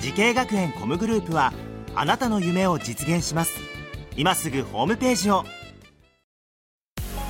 時系学園コムグループはあなたの夢を実現します。今すぐホームページを。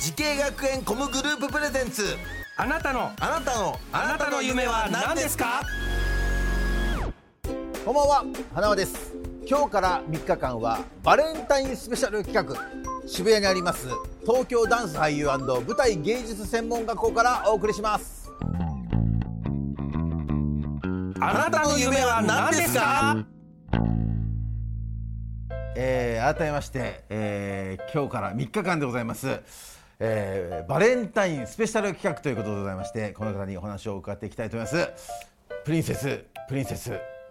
時系学園コムグループプレゼンツ、あなたの夢は何ですか？こんばんは、花輪です。今日から3日間はバレンタインスペシャル企画、渋谷にあります東京ダンス俳優&舞台芸術専門学校からお送りします。あなたの夢は何ですか？改めまして、今日から3日間でございます、バレンタインスペシャル企画ということでございまして、この方にお話を伺っていきたいと思います。プリンセス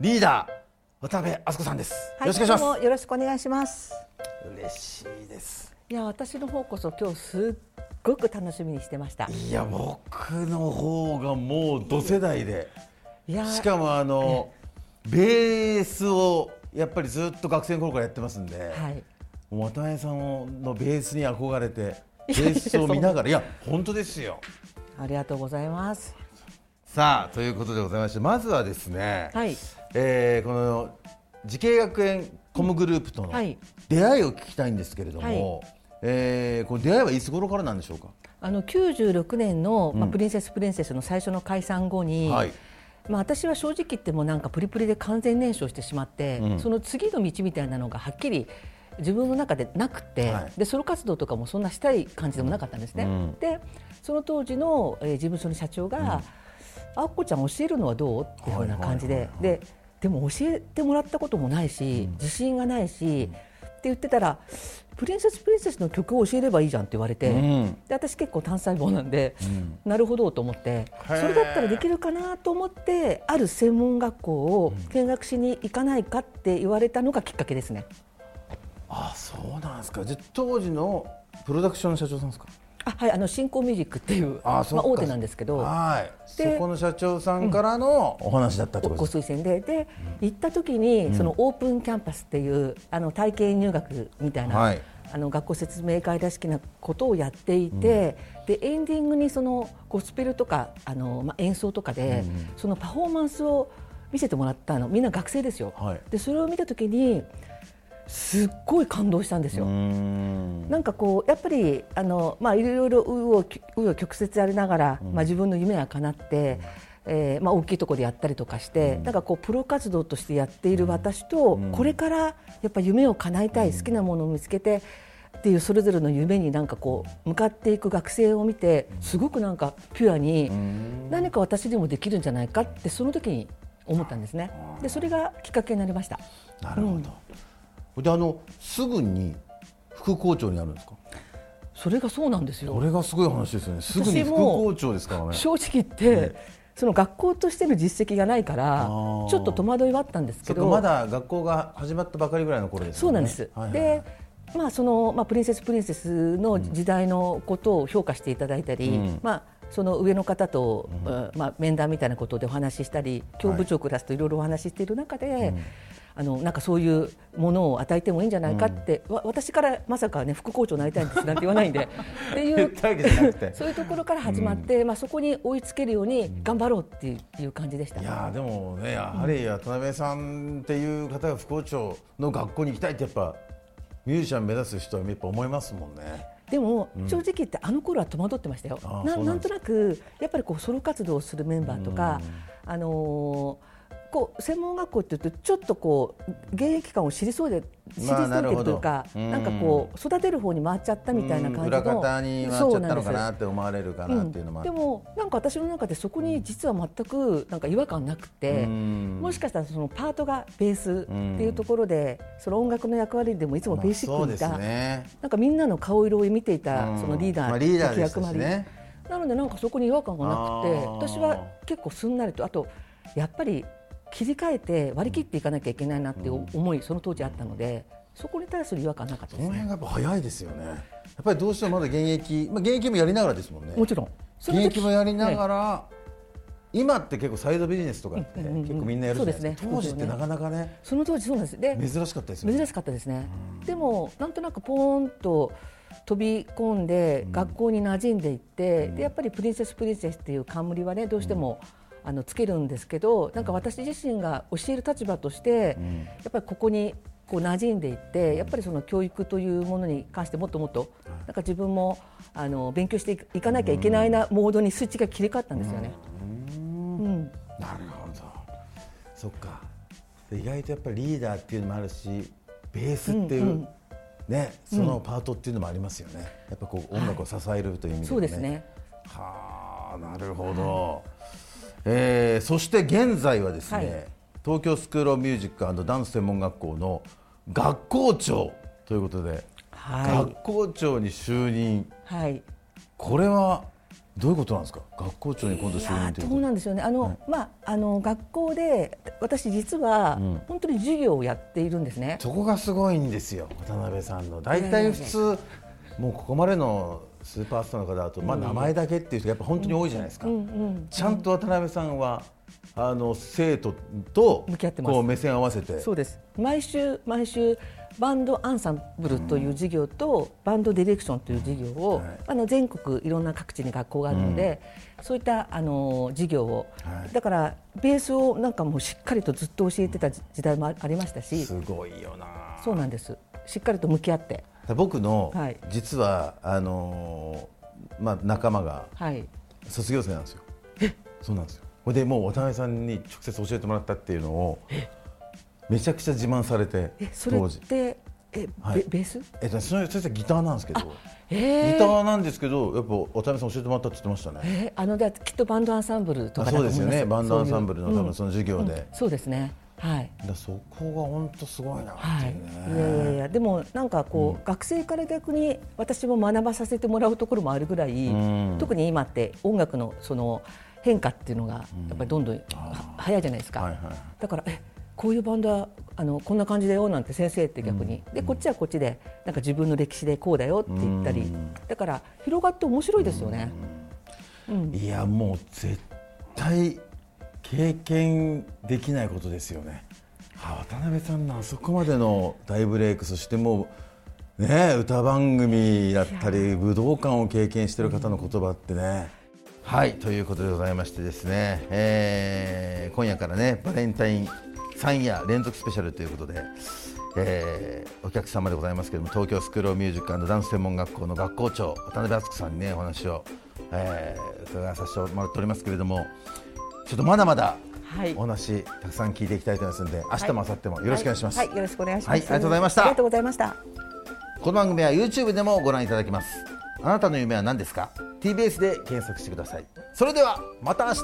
リーダー渡辺あすこさんです、はい、よろしくお願いします。どうもよろしくお願いします。嬉しいです。いや、私の方こそ今日すっごく楽しみにしてました。いや、僕の方がもう同世代で、いや、しかもベースをやっぱりずっと学生の頃からやってますんで、はい、もう渡辺さんのベースに憧れて、ベースを見ながらいや本当ですよ。ありがとうございます。さあ、ということでございまして、まずはですね、はい、この時系学園コムグループとの出会いを聞きたいんですけれども、はい、この出会いはいつ頃からなんでしょうか？96年の、プリンセスの最初の解散後に、はい、私は正直言ってもなんかプリプリで完全燃焼してしまって、その次の道みたいなのがはっきり自分の中でなくて、はい、でソロ活動とかもそんなしたい感じでもなかったんですね、でその当時の、事務所の社長が、あっこちゃん教えるのはどうっていうような感じで、でも教えてもらったこともないし、自信がないし、って言ってたら、プリンセスの曲を教えればいいじゃんって言われて、で私結構単細胞なんで、なるほどと思って、それだったらできるかなと思って、ある専門学校を見学しに行かないかって言われたのがきっかけですね。あ、そうなんですか。じゃあ当時のプロダクションの社長さんですか？はい、新興ミュージックっていう大手なんですけど、はい、でそこの社長さんからのお話だったってことです。ご推薦で行った時に、そのオープンキャンパスっていう体験入学みたいな、はい、学校説明会らしきなことをやっていて、でエンディングにそのゴスペルとか演奏とかで、そのパフォーマンスを見せてもらったの、みんな学生ですよ、はい、でそれを見た時にすっごい感動したんですよ。なんかこうやっぱりいろいろ紆余曲折ありながら、自分の夢が叶って、大きいところでやったりとかして、なんかこうプロ活動としてやっている私と、これからやっぱ夢を叶えたい、好きなものを見つけてっていうそれぞれの夢になんかこう向かっていく学生を見て、すごくなんかピュアに、何か私でもできるんじゃないかってその時に思ったんですね。でそれがきっかけになりました。なるほど、ですぐに副校長になるんですか？それがそうなんですよ。これがすごい話ですよね。すぐに副校長ですからね。正直言って、その学校としての実績がないからちょっと戸惑いはあったんですけど、まだ学校が始まったばかりぐらいの頃ですよね。そうなんです、はいはいはい、で、プリンセスの時代のことを評価していただいたり、その上の方と、面談みたいなことでお話ししたり、教部長クラスといろいろお話ししている中で、なんかそういうものを与えてもいいんじゃないかって、私からまさかね副校長になりたいんですなんて言わないんでっていうそういうところから始まって、そこに追いつけるように頑張ろうっていう感じでした。いやでもね、やはり渡辺さんっていう方が副校長の学校に行きたいって、やっぱミュージシャン目指す人はやっぱ思いますもんね。でも正直言ってあの頃は戸惑ってましたよ。なんとなくやっぱりこうソロ活動をするメンバーとか、こう専門学校って言うとちょっとこう現役感を知りそうでというか、なんかこう育てる方に回っちゃったみたいな感じの、裏方に回っちゃったのかなって思われるかなっていうのも、でもなんか私の中でそこに実は全くなんか違和感なくて、もしかしたらそのパートがベースっていうところで、その音楽の役割でもいつもベーシックにいた、なんかみんなの顔色を見ていたそのリーダー的役割、なのでなんかそこに違和感がなくて、私は結構すんなりと、あとやっぱり切り替えて割り切っていかなきゃいけないなっていう思い、その当時あったので、そこに対する違和感なかったですね。この辺がやっぱ早いですよね。やっぱりどうしてもまだ現役、現役もやりながらですもんね。もちろん現役もやりながら、今って結構サイドビジネスとかって結構みんなやるじゃないですか、当時ってなかなかね。その当時そうなんです。で、珍しかったですよね。珍しかったですね。でもなんとなくポーンと飛び込んで学校に馴染んでいって、でやっぱりプリンセスプリンセスっていう冠はね、どうしても、つけるんですけど、なんか私自身が教える立場として、やっぱりここにこう馴染んでいって、やっぱりその教育というものに関してもっともっとなんか自分も勉強していかなきゃいけないな、モードにスイッチが切り替わったんですよね。なるほど、そっか。意外とやっぱりリーダーっていうのもあるし、ベースっていう、そのパートっていうのもありますよね。やっぱこう音楽を支えるという意味で、そうですね。はあ、なるほど。そして現在はですね、東京スクールオブミュージック&ダンス専門学校の学校長ということで、学校長に就任、これはどういうことなんですか。学校長に今度就任ということ。そうなんですよね。学校で私実は本当に授業をやっているんですね。そこがすごいんですよ、渡辺さんの。大体普通、もうここまでのスーパースターの方だと、名前だけっていう人がやっぱ本当に多いじゃないですか。ちゃんと渡辺さんは生徒と向き合ってます。こう目線を合わせて。そうです。毎週バンドアンサンブルという授業と、バンドディレクションという授業を、全国いろんな各地に学校があるので、そういった授業を、だからベースをなんかもうしっかりとずっと教えてた時代もありましたし。すごいよな。そうなんです。しっかりと向き合って。僕の実は、仲間が卒業生なんですよ。そうなんですよ。それでもう渡辺さんに直接教えてもらったっていうのをめちゃくちゃ自慢されて。それってベース？それはギターなんですけど、ギターなんですけど、やっぱ渡辺さん教えてもらったって言ってましたね。きっとバンドアンサンブルとかだと思います。そうですよね。バンドアンサンブルの多分その授業で。そうですね。そこが本当すごいなっていうね。でもなんかこう、学生から逆に私も学ばさせてもらうところもあるぐらい、特に今って音楽のその変化っていうのがやっぱりどんどん早いじゃないですか。だからこういうバンドはこんな感じだよなんて先生って逆に、でこっちはこっちでなんか自分の歴史でこうだよって言ったり、だから広がって面白いですよね。いやもう絶対経験できないことですよね。渡辺さんのあそこまでの大ブレイク、そしてもう、歌番組だったり武道館を経験している方の言葉ってね。ということでございましてですね、今夜からねバレンタイン3夜連続スペシャルということで、お客様でございますけれども、東京スクールオブミュージック&ダンス専門学校の学校長渡辺敦子さんにねお話を、伺わさせてもらっておりますけれども、ちょっとまだまだお話たくさん聞いていきたいと思いますので、明日も明後日もよろしくお願いします。よろしくお願いします。ありがとうございました。ありがとうございました。この番組は YouTube でもご覧いただけます。あなたの夢は何ですか？ TBS で検索してください。それではまた明日。